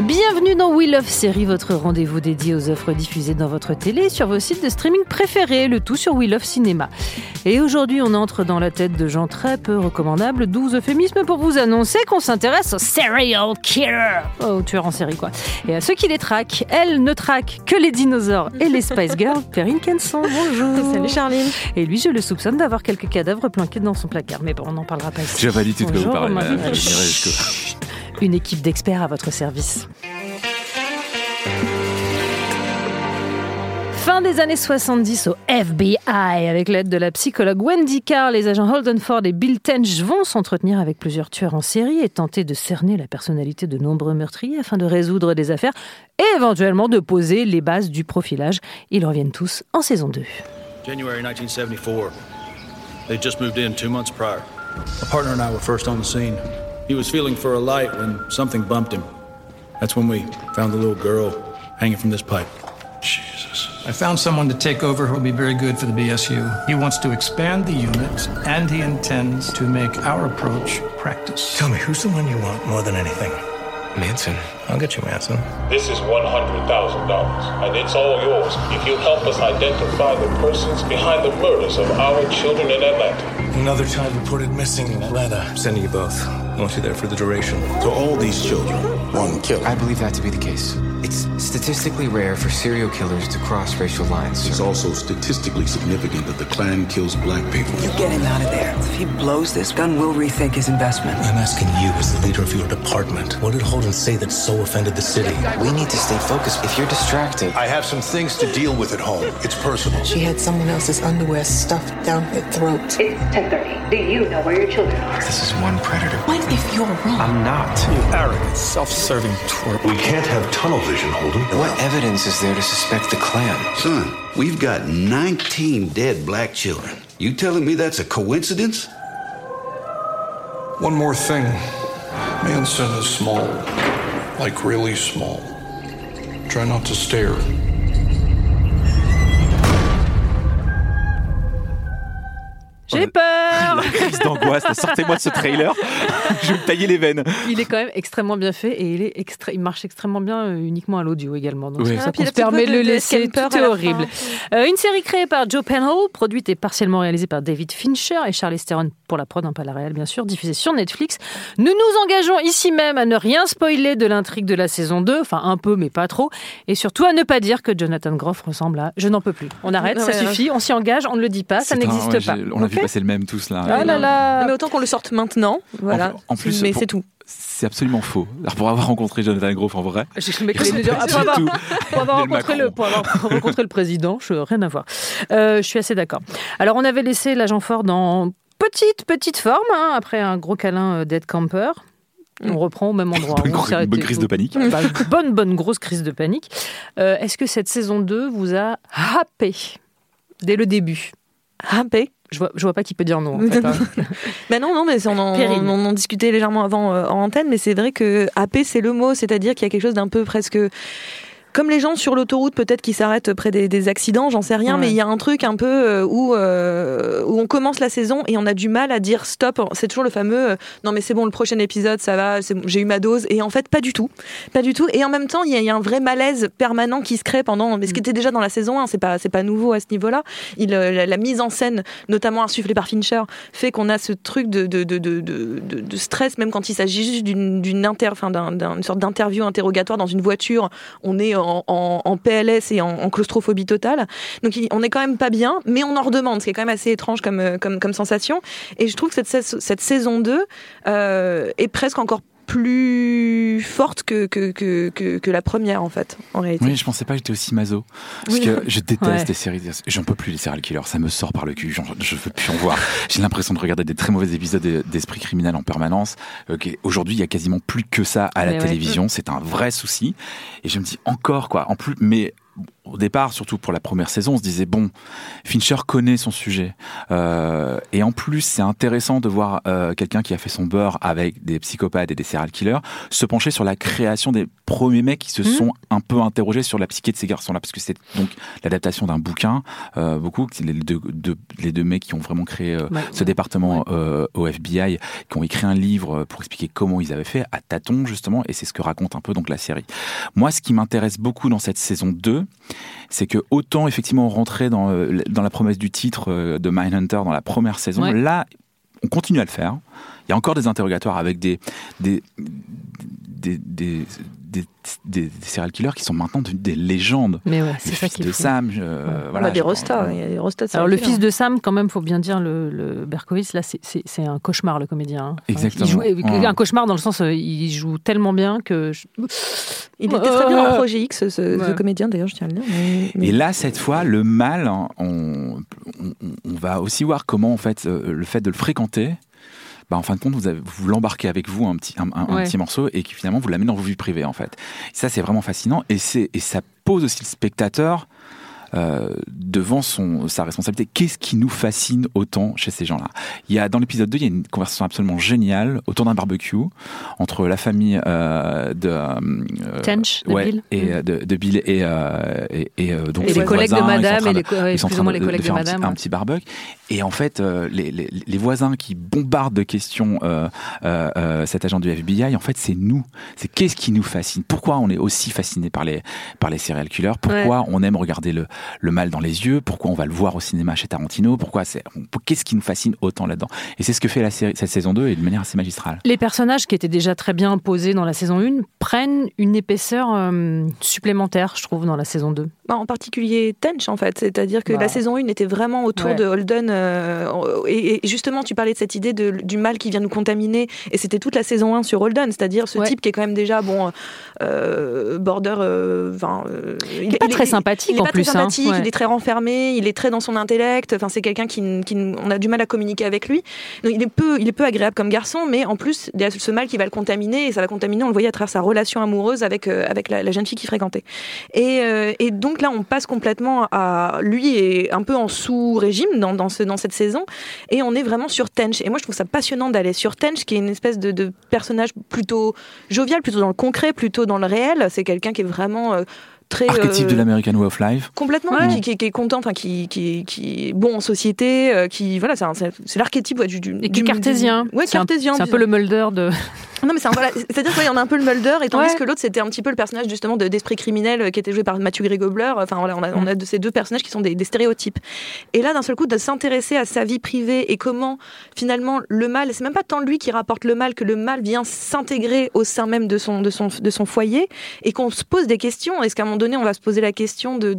Bienvenue dans We Love Série, votre rendez-vous dédié aux œuvres diffusées dans votre télé et sur vos sites de streaming préférés, le tout sur We Love Cinéma. Et aujourd'hui, on entre dans la tête de gens très peu recommandables, 12 euphémismes pour vous annoncer qu'on s'intéresse aux serial killers, aux tueurs en série quoi, et à ceux qui les traquent. Elle ne traque que les dinosaures et les Spice Girls. Perrin Kenson, bonjour. Salut Charline. Et lui, je le soupçonne d'avoir quelques cadavres planqués dans son placard, mais bon, on n'en parlera pas ici. J'ai validé de quoi vous parlez. Une équipe d'experts à votre service. Fin des années 70 au FBI, avec l'aide de la psychologue Wendy Carr, les agents Holden Ford et Bill Tench vont s'entretenir avec plusieurs tueurs en série et tenter de cerner la personnalité de nombreux meurtriers afin de résoudre des affaires et éventuellement de poser les bases du profilage. Ils reviennent tous en saison 2. January 1974. They just moved in 2 months prior. My partner and I were first on the scene. He was feeling for a light when something bumped him. That's when we found the little girl hanging from this pipe. Jesus. I found someone to take over who will be very good for the BSU. He wants to expand the unit, and he intends to make our approach practice. Tell me, who's the one you want more than anything? Manson. I'll get you, Manson. This is $100,000, and it's all yours if you help us identify the persons behind the murders of our children in Atlanta. Another child reported missing in Atlanta. I'm sending you both. I want you there for the duration. So all these children, one killer. I believe that to be the case. It's statistically rare for serial killers to cross racial lines, sir. It's also statistically significant that the Klan kills black people. You get him out of there. If he blows this, Gunn will rethink his investment. I'm asking you as the leader of your department. What did Holden say that so offended the city? We need to stay focused. If you're distracted... I have some things to deal with at home. It's personal. She had someone else's underwear stuffed down her throat. It's 10:30. Do you know where your children are? This is one predator. What if you're wrong? I'm not. You arrogant, self-serving twerp. We can't have tunnel vision, Holden. What evidence is there to suspect the Klan? Son, we've got 19 dead black children. You telling me that's a coincidence? One more thing. Manson is small. Like really small. Try not to stare. J'ai peur. La crise d'angoisse, sortez-moi de ce trailer, je vais me tailler les veines. Il est quand même extrêmement bien fait et il marche extrêmement bien uniquement à l'audio également. Donc oui. Ça qu'on se permet de le laisser, tout est horrible. Une série créée par Joe Penhall, produite et partiellement réalisée par David Fincher et Charlize Theron pour la prod, pas la réelle bien sûr, diffusée sur Netflix. Nous nous engageons ici même à ne rien spoiler de l'intrigue de la saison 2, enfin un peu mais pas trop, et surtout à ne pas dire que Jonathan Groff ressemble à Je n'en peux plus. On arrête, ça suffit, on s'y engage, on ne le dit pas, ça n'existe pas. C'est le même tous là. Ah là là. Mais autant qu'on le sorte maintenant, voilà. En plus, mais c'est tout. C'est absolument faux. Alors pour avoir rencontré Jonathan Groff en vrai, pour avoir rencontré le président, je n'ai rien à voir. Je suis assez d'accord. Alors on avait laissé l'agent Ford en petite forme hein, après un gros câlin d'Ed Kemper. On reprend au même endroit. Bonne crise de panique. Bonne grosse crise de panique. Est-ce que cette saison 2 vous a happé dès le début? Happé? Je vois pas qui peut dire non. En fait, hein. non, mais on en discutait légèrement avant en antenne, mais c'est vrai que AP c'est le mot, c'est-à-dire qu'il y a quelque chose d'un peu presque comme les gens sur l'autoroute peut-être qui s'arrêtent près des accidents, j'en sais rien, ouais. Mais il y a un truc un peu où on commence la saison et on a du mal à dire stop. C'est toujours le fameux non mais c'est bon, le prochain épisode ça va, c'est bon, j'ai eu ma dose. Et en fait pas du tout. Et en même temps il y a un vrai malaise permanent qui se crée pendant. Mais ce qui était déjà dans la saison 1, c'est pas nouveau à ce niveau-là. La mise en scène, notamment insufflée par Fincher, fait qu'on a ce truc de stress même quand il s'agit juste d'une sorte d'interview interrogatoire dans une voiture. On est en PLS et en claustrophobie totale. Donc on n'est quand même pas bien, mais on en redemande, ce qui est quand même assez étrange comme sensation. Et je trouve que cette saison 2 est presque encore plus forte que la première, en fait, en réalité. Oui, je pensais pas que j'étais aussi maso. Parce que je déteste les séries. J'en peux plus, les serial killers. Ça me sort par le cul. Je veux plus en voir. J'ai l'impression de regarder des très mauvais épisodes d'Esprit criminel en permanence. Aujourd'hui, il y a quasiment plus que ça à la télévision. Ouais. C'est un vrai souci. Et je me dis encore, quoi. En plus, mais au départ, surtout pour la première saison, on se disait, bon, Fincher connaît son sujet. Et en plus, c'est intéressant de voir quelqu'un qui a fait son beurre avec des psychopathes et des serial killers se pencher sur la création des premiers mecs qui se sont un peu interrogés sur la psyché de ces garçons-là. Parce que c'est donc l'adaptation d'un bouquin, les deux mecs qui ont vraiment créé ce département au FBI, qui ont écrit un livre pour expliquer comment ils avaient fait, à tâtons justement, et c'est ce que raconte un peu donc la série. Moi, ce qui m'intéresse beaucoup dans cette saison 2, c'est que autant effectivement on rentrait dans la promesse du titre de Mindhunter dans la première saison, là on continue à le faire. Il y a encore des interrogatoires avec des serial killers qui sont maintenant des légendes. Mais ouais, c'est ça qui est fou. Sam, voilà, des Rostas. Il y a des Rostas. Alors le fils de Sam, quand même, faut bien dire le Berkowitz. Là, c'est un cauchemar, le comédien. Hein. Exactement. Un cauchemar dans le sens, il joue tellement bien que. Il était très bien dans Projet X, ce comédien. D'ailleurs, je tiens à le dire. Mais... Et là, cette fois, le mal, hein, on va aussi voir comment en fait le fait de le fréquenter. Bah, en fin de compte, vous l'embarquez avec vous un petit morceau et qui finalement vous l'amenez dans vos vies privées, en fait. Ça, c'est vraiment fascinant et ça pose aussi le spectateur devant sa responsabilité. Qu'est-ce qui nous fascine autant chez ces gens-là ? Dans l'épisode 2, il y a une conversation absolument géniale autour d'un barbecue entre la famille de Tench, de Bill et les collègues de Madame et les collègues de Madame. Un petit barbecue. Et en fait, les voisins qui bombardent de questions cet agent du FBI, en fait, c'est nous. C'est qu'est-ce qui nous fascine ? Pourquoi on est aussi fasciné par les serial killers ? Pourquoi on aime regarder le mal dans les yeux ? Pourquoi on va le voir au cinéma chez Tarantino ? Qu'est-ce qui nous fascine autant là-dedans ? Et c'est ce que fait cette saison 2 et de manière assez magistrale. Les personnages qui étaient déjà très bien posés dans la saison 1 prennent une épaisseur supplémentaire, je trouve, dans la saison 2. En particulier Tench, en fait. C'est-à-dire que la saison 1 était vraiment autour de Holden. Et justement, tu parlais de cette idée du mal qui vient nous contaminer. Et c'était toute la saison 1 sur Holden. C'est-à-dire ce type qui est quand même déjà border... il n'est pas très sympathique en plus. Il est pas très sympathique, il est très renfermé, il est très dans son intellect. Enfin, c'est quelqu'un qui on a du mal à communiquer avec lui. Donc, il est peu agréable comme garçon, mais en plus, il y a ce mal qui va le contaminer. Et ça va contaminer, on le voyait à travers sa relation amoureuse avec la jeune fille qu'il fréquentait. Et donc là, on passe complètement à... Lui est un peu en sous-régime dans cette saison, et on est vraiment sur Tench. Et moi, je trouve ça passionnant d'aller sur Tench, qui est une espèce de personnage plutôt jovial, plutôt dans le concret, plutôt dans le réel. C'est quelqu'un qui est vraiment... très archétype de l'American Way of Life. Complètement, qui est content, enfin qui est bon en société, qui voilà, c'est l'archétype du cartésien. Ouais, cartésien. C'est un peu le Mulder de. Non mais c'est-à-dire qu'il y en a un peu le Mulder, et tandis que l'autre c'était un petit peu le personnage justement d'Esprit criminel qui était joué par Matthew Gray Gubler. Enfin voilà, on a de ces deux personnages qui sont des stéréotypes. Et là d'un seul coup de s'intéresser à sa vie privée et comment finalement le mal, c'est même pas tant lui qui rapporte le mal que le mal vient s'intégrer au sein même de son foyer, et qu'on se pose des questions. Est-ce qu'à un moment donné on va se poser la question de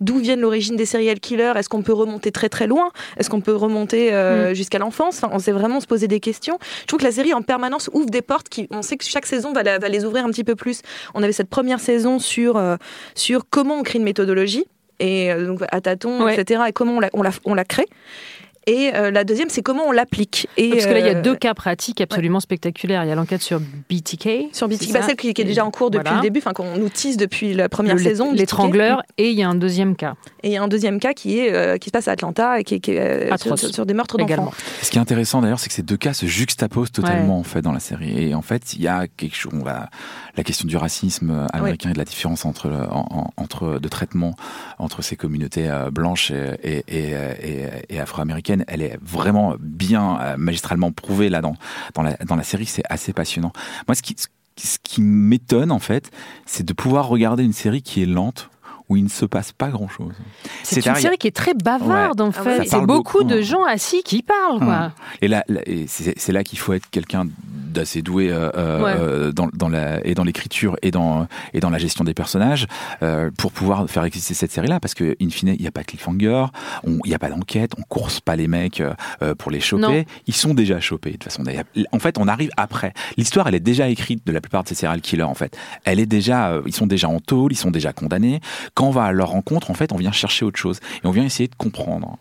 d'où viennent l'origine des serial killers? Est-ce qu'on peut remonter très très loin? Est-ce qu'on peut remonter jusqu'à l'enfance? Enfin, on sait vraiment se poser des questions. Je trouve que la série en permanence ouvre des portes on sait que chaque saison va les ouvrir un petit peu plus. On avait cette première saison sur comment on crée une méthodologie, et donc à tâtons, etc. Et comment on la crée. Et la deuxième, c'est comment on l'applique. Parce que là, il y a deux cas pratiques absolument spectaculaires. Il y a l'enquête sur BTK. Sur BTK, celle qui est déjà en cours depuis le début, enfin qu'on nous tease depuis la première saison. L'étrangleur, et il y a un deuxième cas. Et il y a un deuxième cas qui se passe à Atlanta, et qui est sur des meurtres d'enfants. Ce qui est intéressant d'ailleurs, c'est que ces deux cas se juxtaposent totalement en fait dans la série. Et en fait, il y a quelque chose, la question du racisme américain et de la différence de traitement entre ces communautés blanches et afro-américaines. Elle est vraiment bien magistralement prouvée là dans la série. C'est assez passionnant. Moi, ce qui m'étonne en fait, c'est de pouvoir regarder une série qui est lente, où il ne se passe pas grand-chose. C'est une série qui est très bavarde, en fait. C'est beaucoup de gens assis qui parlent, quoi. Et c'est là qu'il faut être quelqu'un d'assez doué dans l'écriture et dans la gestion des personnages pour pouvoir faire exister cette série-là, parce que in fine il n'y a pas de cliffhanger, il n'y a pas d'enquête, on course pas les mecs pour les choper, non. Ils sont déjà chopés de toute façon. En fait, on arrive après. L'histoire, elle est déjà écrite de la plupart de ces serial killers en fait. Elle est déjà, ils sont déjà en tôle, ils sont déjà condamnés. Quand on va à leur rencontre, en fait, on vient chercher autre chose et on vient essayer de comprendre.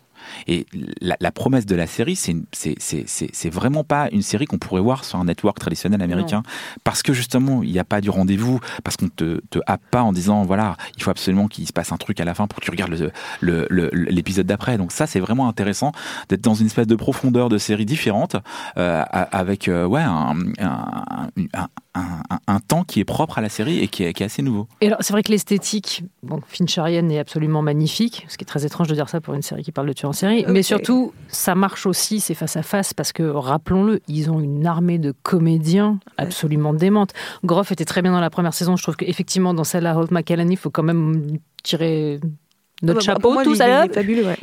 Et la promesse de la série, c'est vraiment pas une série qu'on pourrait voir sur un network traditionnel américain, non. Parce que justement, il n'y a pas du rendez-vous, parce qu'on te happe pas en disant voilà, il faut absolument qu'il se passe un truc à la fin pour que tu regardes l'épisode d'après. Donc ça, c'est vraiment intéressant d'être dans une espèce de profondeur de série différente avec un temps qui est propre à la série et qui est assez nouveau. Et alors, c'est vrai que l'esthétique fincherienne est absolument magnifique, ce qui est très étrange de dire ça pour une série qui parle de tueur en série, okay. Mais surtout, ça marche aussi, c'est face à face, parce que, rappelons-le, ils ont une armée de comédiens absolument démente. Groff était très bien dans la première saison, je trouve qu'effectivement, dans celle-là, Holt McCallany, il faut quand même tirer... notre chapeau, moi, tout ça.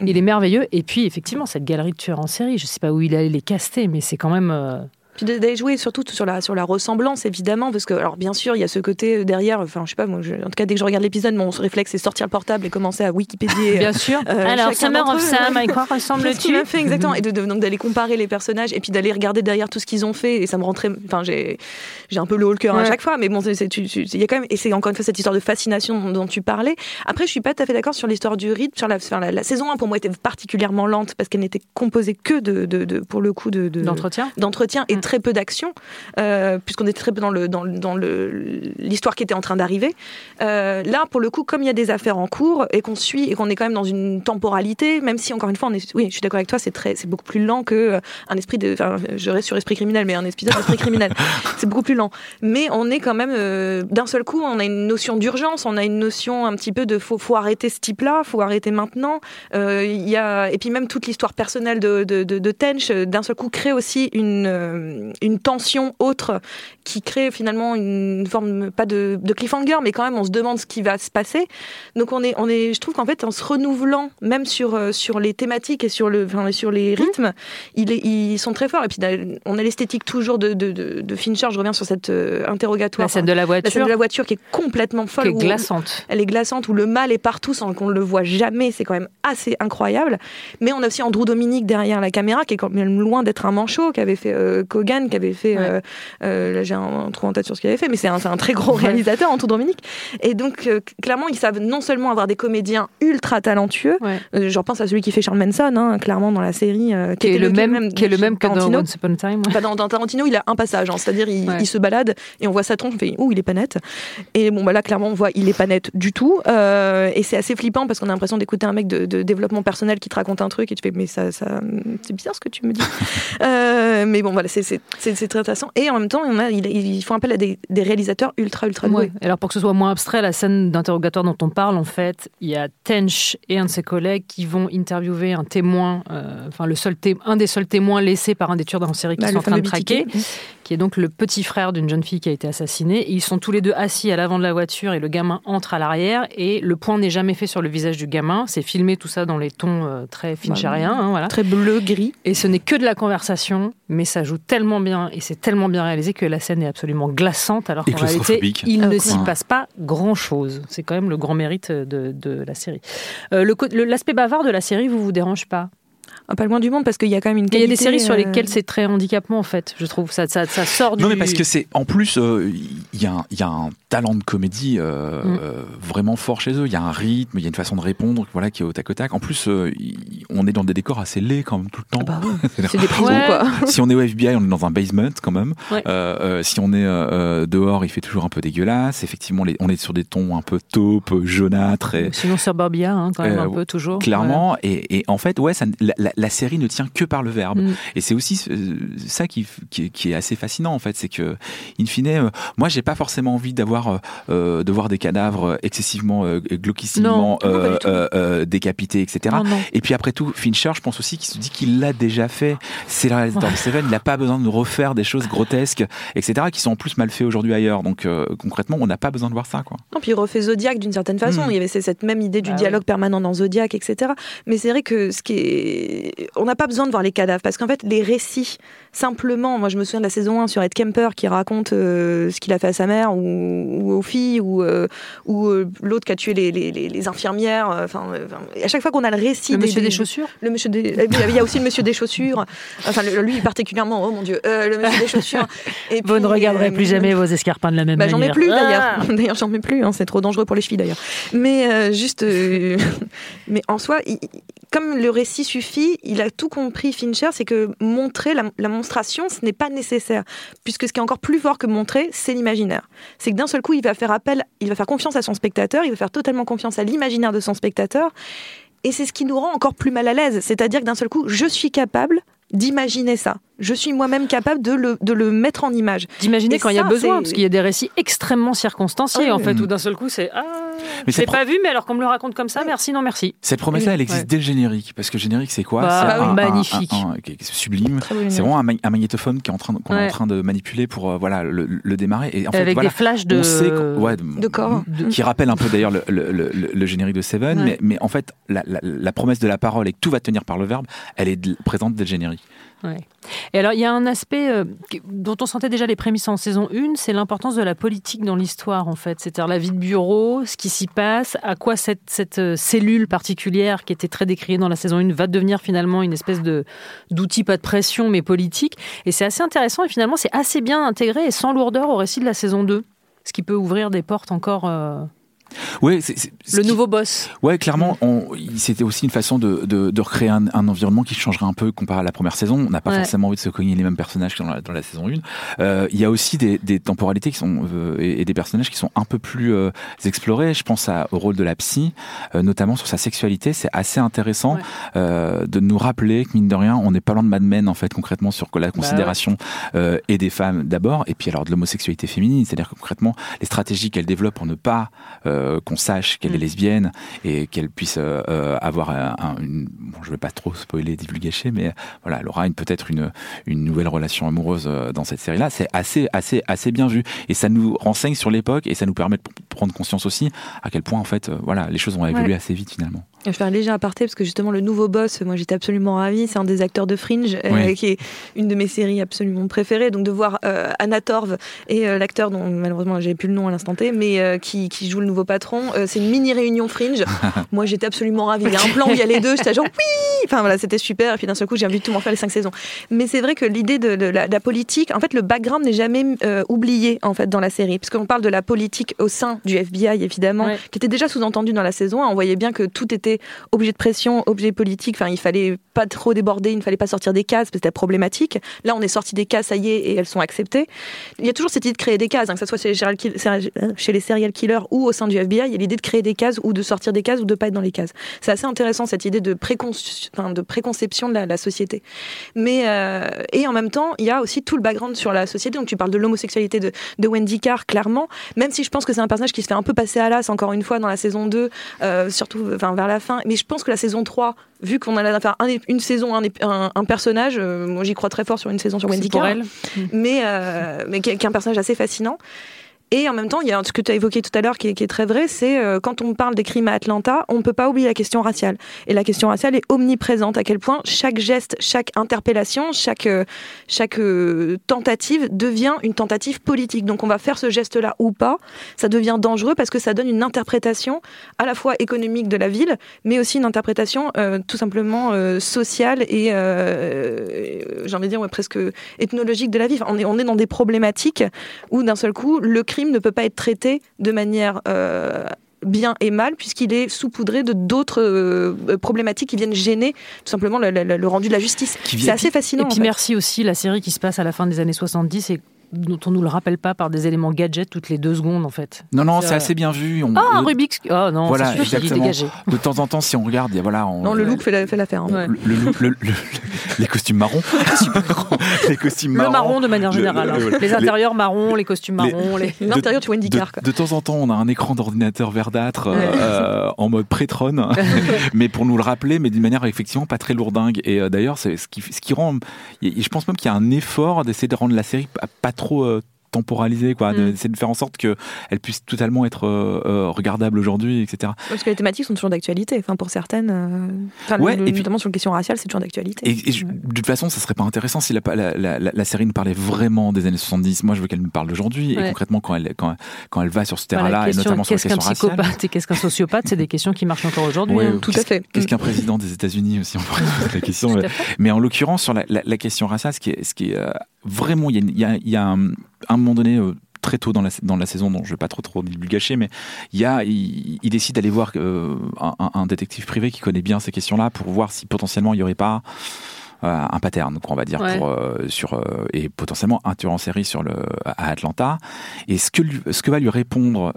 Il est merveilleux, et puis, effectivement, cette galerie de tueurs en série, je ne sais pas où il allait les caster, mais c'est quand même... Puis d'aller jouer surtout sur la ressemblance, évidemment, parce que, alors bien sûr, il y a ce côté derrière, enfin je sais pas, moi, en tout cas dès que je regarde l'épisode, mon réflexe c'est sortir le portable et commencer à Wikipédier. Bien sûr. Alors Summer of Sam, à quoi ressemble-tu ? Exactement, et donc d'aller comparer les personnages, et puis d'aller regarder derrière tout ce qu'ils ont fait, et ça me rentrait, enfin j'ai un peu le haut le cœur à chaque fois, mais bon, il y a quand même, et c'est encore une fois cette histoire de fascination dont tu parlais. Après, je suis pas tout à fait d'accord sur l'histoire du rythme, sur la saison 1 pour moi était particulièrement lente, parce qu'elle n'était composée que de pour le coup de d'entretien et très peu d'action, puisqu'on était très peu dans l'histoire qui était en train d'arriver. Là, pour le coup, comme il y a des affaires en cours et qu'on suit et qu'on est quand même dans une temporalité, même si encore une fois, oui, je suis d'accord avec toi, c'est beaucoup plus lent que un esprit de, enfin, je reste sur Esprit criminel, mais un épisode d'Esprit criminel, c'est beaucoup plus lent. Mais on est quand même d'un seul coup, on a une notion d'urgence, on a une notion un petit peu de faut arrêter ce type-là, faut arrêter maintenant. Et puis même toute l'histoire personnelle de Tench, d'un seul coup crée aussi une tension autre qui crée finalement une forme, pas de cliffhanger, mais quand même on se demande ce qui va se passer. Donc je trouve qu'en fait en se renouvelant, même sur les thématiques et sur les rythmes, ils sont très forts. Et puis on a l'esthétique toujours de Fincher, je reviens sur cette interrogatoire. La scène de la voiture qui est complètement folle. Qui est glaçante. Elle est glaçante, où le mal est partout sans qu'on le voit jamais, c'est quand même assez incroyable. Mais on a aussi Andrew Dominik derrière la caméra, qui est quand même loin d'être un manchot, qui avait fait Kogan, qui avait fait là j'ai un trou en tête sur ce qu'il avait fait, mais c'est un très gros réalisateur, Andrew Dominik, et donc clairement ils savent non seulement avoir des comédiens ultra talentueux, je repense à celui qui fait Charles Manson, clairement dans la série, qui est le même que dans Once Upon a Time, dans Tarantino il a un passage, c'est-à-dire il se balade et on voit sa tronche, on fait il est pas net, et bon bah là clairement on voit il est pas net du tout, et c'est assez flippant parce qu'on a l'impression d'écouter un mec de développement personnel qui te raconte un truc et tu fais mais ça c'est bizarre ce que tu me dis, mais bon voilà, c'est très intéressant. Et en même temps, ils font appel à des réalisateurs ultra doués. Ouais. Alors pour que ce soit moins abstrait, la scène d'interrogatoire dont on parle, en fait, il y a Tench et un de ses collègues qui vont interviewer un témoin, un des seuls témoins laissés par un des tueurs en série qui sont en train de traquer, qui est donc le petit frère d'une jeune fille qui a été assassinée. Et ils sont tous les deux assis à l'avant de la voiture et le gamin entre à l'arrière et le point n'est jamais fait sur le visage du gamin. C'est filmé tout ça dans les tons très finchériens, très bleu gris. Et ce n'est que de la conversation, mais ça joue tellement bien et c'est tellement bien réalisé que la scène est absolument glaçante, alors qu'en réalité il ne s'y passe pas grand chose. C'est quand même le grand mérite de la série. L'aspect bavard de la série vous dérange pas? Pas loin du monde, parce qu'il y a quand même une qualité. Il y a des séries sur lesquelles c'est très handicapant, en fait, je trouve. Ça sort du... Non, mais parce que c'est... En plus, il y a un talent de comédie vraiment fort chez eux. Il y a un rythme, il y a une façon de répondre qui est au tac au tac. En plus, on est dans des décors assez laids quand même tout le temps. C'est des prisons, quoi. Si on est au FBI, on est dans un basement quand même. Ouais. Si on est dehors, il fait toujours un peu dégueulasse. Effectivement, on est sur des tons un peu taupes, jaunâtres. Et... Sinon, sur Barbia, quand même, un peu, toujours. Clairement. Ouais. Et en fait, ouais, la série ne tient que par le verbe, et c'est aussi ça qui est assez fascinant en fait, c'est que in fine, moi j'ai pas forcément envie de voir des cadavres excessivement glauquissimement décapités, etc. Non. Et puis après après tout, Fincher, je pense aussi qu'il se dit qu'il l'a déjà fait. C'est le réalisateur de Seven, il n'a pas besoin de nous refaire des choses grotesques, etc., qui sont en plus mal faites aujourd'hui ailleurs. Donc concrètement, on n'a pas besoin de voir ça, quoi. Non, puis il refait Zodiac d'une certaine façon. Il y avait cette même idée du dialogue permanent dans Zodiac, etc. Mais c'est vrai que on n'a pas besoin de voir les cadavres, parce qu'en fait, les récits, simplement, moi je me souviens de la saison 1 sur Ed Kemper qui raconte ce qu'il a fait à sa mère ou aux filles ou l'autre qui a tué les infirmières. À chaque fois qu'on a le récit... Le monsieur des chaussures. Il y a aussi le monsieur des chaussures. Enfin, lui particulièrement, oh mon Dieu, le monsieur des chaussures. Et vous ne regarderez plus jamais vos escarpins de la même manière. J'en mets plus d'ailleurs. D'ailleurs, j'en mets plus. C'est trop dangereux pour les chevilles d'ailleurs. Mais mais en soi, comme le récit suffit, il a tout compris, Fincher, c'est que montrer la monstration, ce n'est pas nécessaire. Puisque ce qui est encore plus fort que montrer, c'est l'imaginaire. C'est que d'un seul coup, il va faire appel, il va faire confiance à son spectateur, il va faire totalement confiance à l'imaginaire de son spectateur. Et c'est ce qui nous rend encore plus mal à l'aise. C'est-à-dire que d'un seul coup, je suis capable d'imaginer ça. Je suis moi-même capable de le mettre en image. D'imaginer quand il y a besoin, parce qu'il y a des récits extrêmement circonstanciés, en fait, où d'un seul coup, c'est « Ah, je l'ai pas vu, mais alors qu'on me le raconte comme ça, merci, non merci ». Cette promesse-là, elle existe dès le générique, parce que le générique, c'est quoi ? C'est magnifique. Sublime. C'est vraiment un magnétophone qu'on est en train de manipuler pour le démarrer. Et en fait, avec des flashs de corps. Qui rappellent un peu d'ailleurs le générique de Seven, mais en fait, la promesse de la parole et que tout va tenir par le verbe, elle est présente dès le générique. Ouais. Et alors, il y a un aspect dont on sentait déjà les prémices en saison 1, c'est l'importance de la politique dans l'histoire, en fait. C'est-à-dire la vie de bureau, ce qui s'y passe, à quoi cette cellule particulière qui était très décriée dans la saison 1 va devenir finalement une espèce d'outil, pas de pression, mais politique. Et c'est assez intéressant, et finalement, c'est assez bien intégré et sans lourdeur au récit de la saison 2. Ce qui peut ouvrir des portes encore... Ouais, le nouveau boss. Ouais, clairement, c'était aussi une façon de recréer un environnement qui changerait un peu comparé à la première saison. On n'a pas forcément envie de se cogner les mêmes personnages que dans la saison 1. Il y a aussi des temporalités qui sont, et des personnages qui sont un peu plus explorés. Je pense au rôle de la psy, notamment sur sa sexualité. C'est assez intéressant de nous rappeler que, mine de rien, on n'est pas loin de Mad Men, en fait, concrètement, sur la considération et des femmes d'abord, et puis alors de l'homosexualité féminine. C'est-à-dire que, concrètement, les stratégies qu'elle développe pour ne pas... qu'on sache qu'elle est lesbienne et qu'elle puisse avoir je ne vais pas trop spoiler, divulgacher, mais voilà, elle aura peut-être une nouvelle relation amoureuse dans cette série-là. C'est assez bien vu et ça nous renseigne sur l'époque et ça nous permet de prendre conscience aussi à quel point en fait les choses ont évolué assez vite finalement. Je vais faire un léger aparté parce que justement le nouveau boss, moi j'étais absolument ravie, c'est un des acteurs de Fringe qui est une de mes séries absolument préférées, donc de voir Anna Torv et l'acteur dont malheureusement j'ai plus le nom à l'instant T, mais qui joue le nouveau patron, c'est une mini réunion Fringe. Moi j'étais absolument ravie, il y a un plan où il y a les deux, j'étais genre oui, enfin voilà, c'était super, et puis d'un seul coup j'ai envie de tout m'en faire les 5 saisons. Mais c'est vrai que l'idée de la politique, en fait le background n'est jamais oublié en fait dans la série, parce qu'on parle de la politique au sein du FBI évidemment, qui était déjà sous-entendue dans la saison 1, on voyait bien que tout était objet de pression, objet politique, enfin, il ne fallait pas trop déborder, il ne fallait pas sortir des cases, parce que c'était problématique. Là, on est sorti des cases, ça y est, et elles sont acceptées. Il y a toujours cette idée de créer des cases, que ce soit chez les serial killers ou au sein du FBI, il y a l'idée de créer des cases ou de sortir des cases ou de ne pas être dans les cases. C'est assez intéressant, cette idée de, préconception de la société. Mais, et en même temps, il y a aussi tout le background sur la société. Donc, tu parles de l'homosexualité de Wendy Carr, clairement, même si je pense que c'est un personnage qui se fait un peu passer à l'as, encore une fois, dans la saison 2, surtout vers la fin, mais je pense que la saison 3, vu qu'on a enfin, une saison, un personnage, moi j'y crois très fort sur une saison sur Wendy Carr, mais qui est un personnage assez fascinant. Et en même temps, il y a ce que tu as évoqué tout à l'heure qui est très vrai, c'est quand on parle des crimes à Atlanta, on ne peut pas oublier la question raciale. Et la question raciale est omniprésente, à quel point chaque geste, chaque interpellation, chaque tentative devient une tentative politique. Donc on va faire ce geste-là ou pas, ça devient dangereux parce que ça donne une interprétation à la fois économique de la ville, mais aussi une interprétation tout simplement sociale et j'ai envie de dire presque ethnologique de la vie. On est dans des problématiques où d'un seul coup, le crime ne peut pas être traité de manière bien et mal, puisqu'il est saupoudré de d'autres problématiques qui viennent gêner tout simplement le rendu de la justice. C'est assez fascinant. Et puis merci aussi la série qui se passe à la fin des années 70 et dont on ne nous le rappelle pas par des éléments gadgets toutes les 2 secondes en fait. Non, c'est assez bien vu. Un Rubik's Cube. Ah non, voilà, c'est sûr qu'il est dégagé. De temps en temps, si on regarde, le look fait l'affaire. Hein. Le look, les costumes marrons. Les costumes marrons. Le marron de manière générale. Les intérieurs marrons, les costumes marrons. L'intérieur, tu vois Wendy Carr. De temps en temps, on a un écran d'ordinateur verdâtre en mode pré-trône, mais pour nous le rappeler, mais d'une manière effectivement pas très lourdingue. Et d'ailleurs, c'est ce qui rend, je pense même qu'il y a un effort d'essayer de rendre la série pas trop temporaliser, quoi, c'est de faire en sorte qu'elle puisse totalement être regardable aujourd'hui, etc. Parce que les thématiques sont toujours d'actualité, enfin pour certaines, ouais, notamment sur les questions raciales, c'est toujours d'actualité. Et de toute façon, ça serait pas intéressant si la série nous parlait vraiment des années 70. Moi, je veux qu'elle nous parle d'aujourd'hui, ouais. Et concrètement, quand elle va sur ce terrain-là, voilà, et notamment sur les questions raciales. Qu'est-ce qu'un psychopathe et qu'est-ce qu'un sociopathe, c'est des questions qui marchent encore aujourd'hui. Ouais, tout à fait. Qu'est-ce qu'un président des États-Unis aussi, on pourrait poser la question. Mais en l'occurrence, sur la question raciale, ce qui est vraiment, il y a à un moment donné, très tôt dans la saison, dont je ne vais pas trop gâcher, mais il décide d'aller voir un détective privé qui connaît bien ces questions-là pour voir si potentiellement il n'y aurait pas un pattern, quoi, on va dire, ouais. Et potentiellement un tueur en série à Atlanta. Et ce que va lui répondre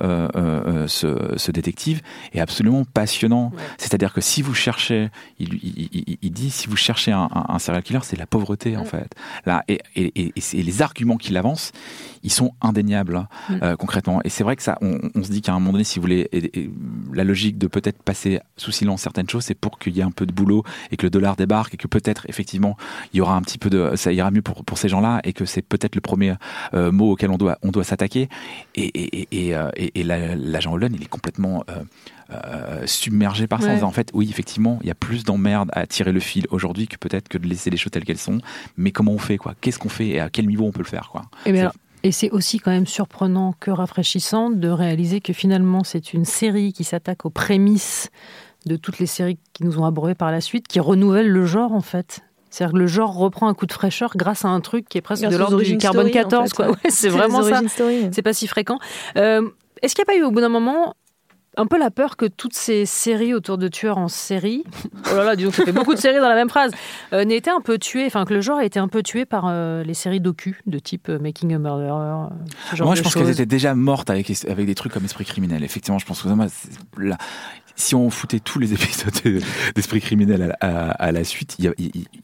ce détective est absolument passionnant. Ouais. C'est-à-dire que si vous cherchez, il dit, si vous cherchez un serial killer, c'est la pauvreté, ouais. En fait. Là, et les arguments qu'il avance, ils sont indéniables, concrètement. Et c'est vrai que ça, on se dit qu'à un moment donné, si vous voulez, la logique de peut-être passer sous silence certaines choses, c'est pour qu'il y ait un peu de boulot et que le dollar débarque et que peut-être, effectivement, il y aura un petit peu ça ira mieux pour ces gens-là et que c'est peut-être le premier mot auquel on doit s'attaquer. Et l'agent Holden, il est complètement submergé par ça. Ouais. En fait, oui, effectivement, il y a plus d'emmerdes à tirer le fil aujourd'hui que peut-être que de laisser les choses telles qu'elles sont. Mais comment on fait, quoi ? Qu'est-ce qu'on fait et à quel niveau on peut le faire, quoi ? Et c'est aussi quand même surprenant que rafraîchissant de réaliser que finalement c'est une série qui s'attaque aux prémices de toutes les séries qui nous ont abreuvés par la suite, qui renouvelle le genre en fait. C'est-à-dire que le genre reprend un coup de fraîcheur grâce à un truc qui est presque de l'ordre du Carbone 14. En fait, quoi. Ouais, c'est vraiment ça. C'est pas si fréquent. Est-ce qu'il n'y a pas eu au bout d'un moment un peu la peur que toutes ces séries autour de tueurs en série, oh là là, disons que ça fait beaucoup de séries dans la même phrase, n'aient été un peu tuées, enfin que le genre a été un peu tué par les séries docu de type Making a Murderer, ce genre de choses. Moi, je pense qu'elles étaient déjà mortes avec des trucs comme Esprit criminel. Effectivement, je pense que là, si on foutait tous les épisodes d'Esprit criminel à la suite, il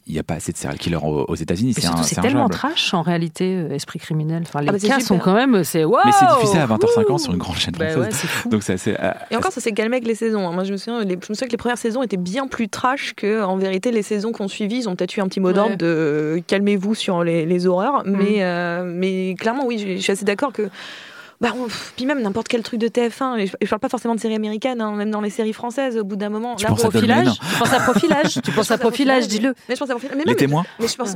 n'y a pas assez de serial killers aux États-Unis. C'est tellement trash en réalité, Esprit criminel. Enfin, les cas sont quand même. C'est wow, mais c'est diffusé à 20h50 sur une grande chaîne française. Ouais, c'est fou. Donc, c'est assez, et encore, ça s'est calmé avec les saisons. Moi, je me souviens que les premières saisons étaient bien plus trash que, en vérité, les saisons qu'on suivit. Ils ont peut-être eu un petit mot d'ordre de calmez-vous sur les horreurs. Mais clairement, oui, je suis assez d'accord que. Puis même n'importe quel truc de TF1, et je parle pas forcément de séries américaines, hein, même dans les séries françaises, au bout d'un moment, tu penses à Profilage, dis-le. Mais je pense à Profilage, mais les témoins.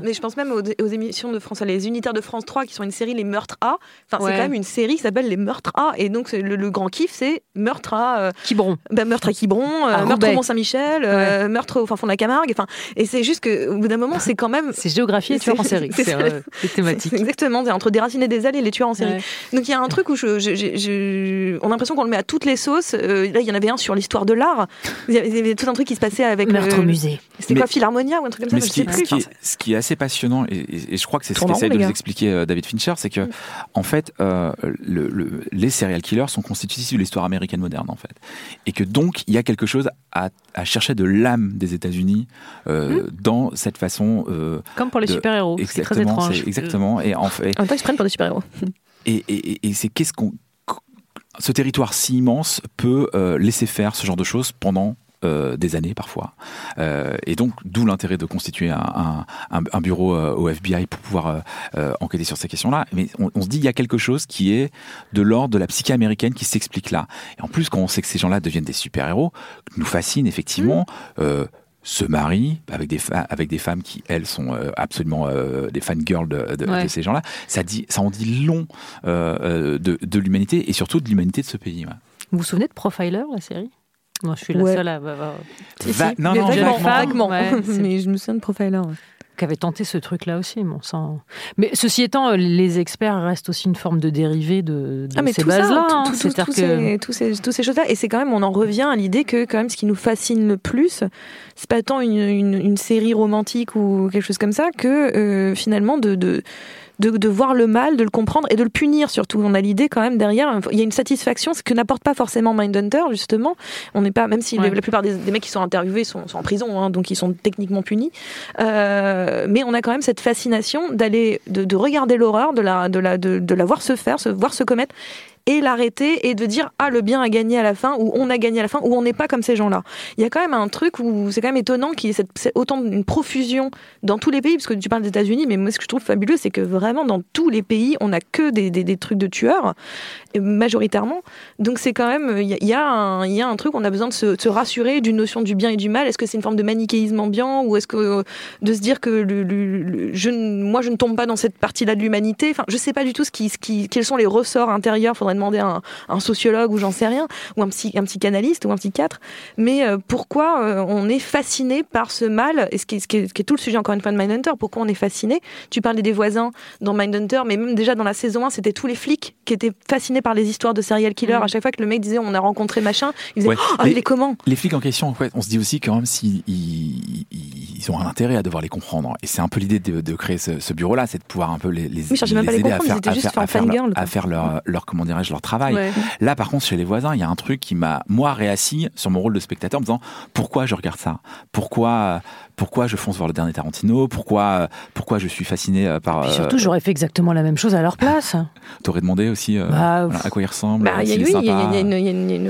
Mais je pense même aux émissions de France, les unitaires de France 3 qui sont une série, les Meurtres A. Enfin, ouais. C'est quand même une série qui s'appelle les Meurtres A, et donc le grand kiff, c'est Meurtre à Quiberon, Meurtre à Quiberon, Meurtre au Mont-Saint-Michel, Meurtre au fin fond de la Camargue. Enfin, et c'est juste que au bout d'un moment, c'est quand même. C'est géographie et tueurs en série. C'est thématique. Exactement, entre des racines et des ailes et les tueurs en série. Donc il y a un truc où on a l'impression qu'on le met à toutes les sauces. Là, il y en avait un sur l'histoire de l'art. Il y avait tout un truc qui se passait avec Meurtre au musée. C'était quoi, Philharmonia ou un truc comme ça, ce qui est assez passionnant, et je crois que c'est ce qu'essaie de nous expliquer David Fincher, c'est que en fait, les serial killers sont constitués de l'histoire américaine moderne, en fait. Et que donc, il y a quelque chose à chercher de l'âme des États-Unis dans cette façon. Comme pour les super-héros. C'est très étrange. Exactement. Et en fait, ils se prennent pour des super-héros. Et c'est qu'est-ce qu'on. Ce territoire si immense peut laisser faire ce genre de choses pendant des années parfois. Et donc, d'où l'intérêt de constituer un bureau au FBI pour pouvoir enquêter sur ces questions-là. Mais on se dit, il y a quelque chose qui est de l'ordre de la psyché américaine qui s'explique là. Et en plus, quand on sait que ces gens-là deviennent des super-héros, nous fascinent effectivement. Se marie avec des femmes qui, elles, sont absolument des fangirls de ces gens-là. Ça en dit long de l'humanité, et surtout de l'humanité de ce pays. Ouais. Vous vous souvenez de Profiler, la série ? Non, je suis la seule à... Non, vaguement. Ouais, mais je me souviens de Profiler, ouais. Qu'avait tenté ce truc-là aussi, bon sang. Mais ceci étant, les experts restent aussi une forme de dérivée de ces bases-là. Hein, toutes ces choses-là. Et c'est quand même, on en revient à l'idée que quand même, ce qui nous fascine le plus, c'est pas tant une série romantique ou quelque chose comme ça, que finalement de voir le mal, de le comprendre et de le punir surtout. On a l'idée quand même derrière, il y a une satisfaction, ce que n'apporte pas forcément Mindhunter justement. On n'est pas, même si la plupart des mecs qui sont interviewés sont en prison, hein, donc ils sont techniquement punis. Mais on a quand même cette fascination d'aller, de regarder l'horreur, de la voir se faire, se voir se commettre. et l'arrêter et de dire « Ah, le bien a gagné à la fin » ou « On a gagné à la fin » ou « On n'est pas comme ces gens-là ». Il y a quand même un truc où c'est quand même étonnant qu'il y ait autant d'une profusion dans tous les pays, parce que tu parles des États-Unis, mais moi ce que je trouve fabuleux, c'est que vraiment dans tous les pays, on n'a que des trucs de tueurs, majoritairement. Donc c'est quand même, il y a un truc, on a besoin de se rassurer d'une notion du bien et du mal. Est-ce que c'est une forme de manichéisme ambiant, ou est-ce que de se dire que moi je ne tombe pas dans cette partie-là de l'humanité. Enfin, je sais pas du tout quels sont les ressorts intérieurs. Faudrait demander à un sociologue ou j'en sais rien, ou un psychanalyste ou un psychiatre. Mais pourquoi on est fasciné par ce mal, et ce qui est tout le sujet encore une fois de Mindhunter, pourquoi on est fasciné. Tu parlais des voisins dans Mindhunter, mais même déjà dans la saison 1, c'était tous les flics qui étaient fascinés par les histoires de serial killers. À chaque fois que le mec disait on a rencontré machin, il disait il est comment ? Les flics en question, en fait, on se dit aussi quand même s'ils ont un intérêt à devoir les comprendre. Et c'est un peu l'idée de créer ce bureau-là, c'est de pouvoir un peu les aider à faire leur comment dirais-je, leur travail. Ouais. Là, par contre, chez les voisins, il y a un truc qui m'a, moi, réassis sur mon rôle de spectateur en me disant pourquoi je regarde ça ? Pourquoi je fonce voir le dernier Tarantino ? Pourquoi je suis fasciné par... Et puis surtout, j'aurais fait exactement la même chose à leur place. T'aurais demandé aussi à quoi il ressemble.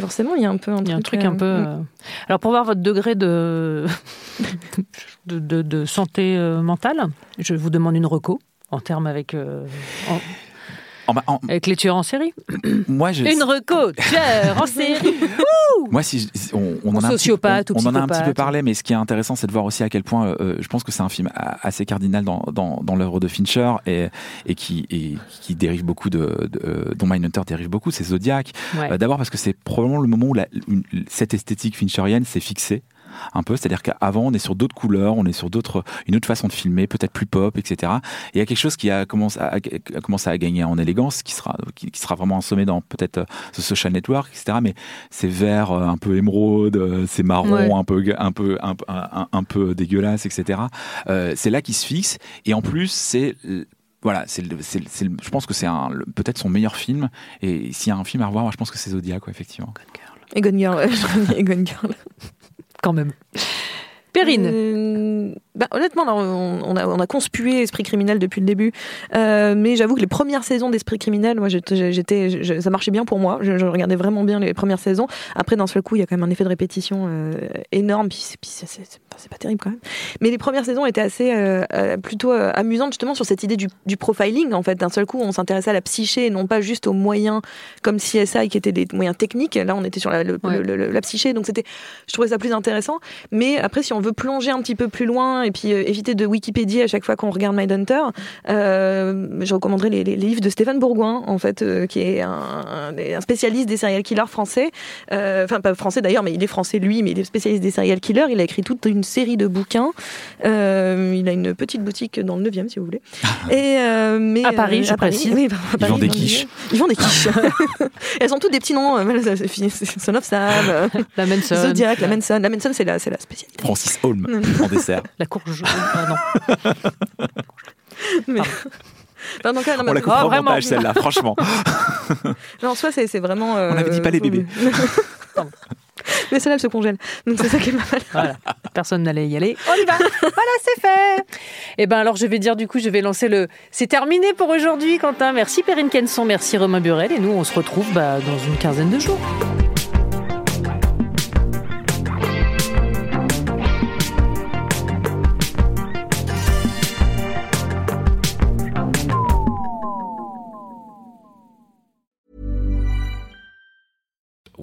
Forcément, il y a un peu un truc un peu... Alors, pour voir votre degré de santé mentale, je vous demande une reco, en termes avec... Avec les tueurs en série. Moi, une reco, tueur en série. Moi, si on en a un petit peu parlé, mais ce qui est intéressant, c'est de voir aussi à quel point je pense que c'est un film assez cardinal dans l'œuvre de Fincher et qui dérive beaucoup dont Mindhunter dérive beaucoup, c'est Zodiac. Ouais. D'abord parce que c'est probablement le moment où cette esthétique fincherienne s'est fixée. Un peu, c'est-à-dire qu'avant on est sur d'autres couleurs, on est sur une autre façon de filmer, peut-être plus pop, etc. Et il y a quelque chose qui a commencé à gagner en élégance, qui sera vraiment assommé dans peut-être ce Social Network, etc. Mais c'est vert, un peu émeraude, c'est marron, ouais. un peu dégueulasse, etc. C'est là qu'il se fixe. Et en plus, je pense que c'est peut-être son meilleur film. Et s'il y a un film à revoir, moi, je pense que c'est Zodiac, quoi, effectivement. Gone Girl. Quand même. Perrine. Honnêtement, là, on a conspué Esprit criminel depuis le début, mais j'avoue que les premières saisons d'Esprit criminel, moi, ça marchait bien pour moi. Je regardais vraiment bien les premières saisons. Après, d'un seul coup, il y a quand même un effet de répétition énorme. Puis c'est pas terrible quand même. Mais les premières saisons étaient assez plutôt amusantes, justement sur cette idée du profiling. En fait, d'un seul coup, on s'intéressait à la psyché et non pas juste aux moyens comme CSI qui étaient des moyens techniques. Là, on était sur la psyché, donc je trouvais ça plus intéressant. Mais après, si on veut plonger un petit peu plus loin et puis éviter de Wikipédier à chaque fois qu'on regarde Mindhunter, je recommanderais les livres de Stéphane Bourgoin, en fait, qui est un spécialiste des serial killers français. Enfin, pas français d'ailleurs, mais il est français lui, mais il est spécialiste des serial killers. Il a écrit toute une série de bouquins. Il a une petite boutique dans le 9e, si vous voulez. Et, mais, à Paris, je précise. Oui, ils vendent des quiches. Elles ont toutes des petits noms. Son of Sam, la Manson. Zodiac, la Manson. La Manson, c'est la spécialité. Francis Holm, en dessert. La courge. Ah non. Mais... Pardon, quand même, on la coupe en montage, celle-là, franchement. Non, en soi, c'est vraiment... On n'avait dit pas les bébés. Mais celle-là, elle se congèle. Donc c'est ça qui est mal. Voilà. Personne n'allait y aller. On y va. Voilà, c'est fait. Et bien alors, je vais lancer le... C'est terminé pour aujourd'hui, Quentin. Merci Perrine Kenson, merci Romain Burel. Et nous, on se retrouve dans une quinzaine de jours.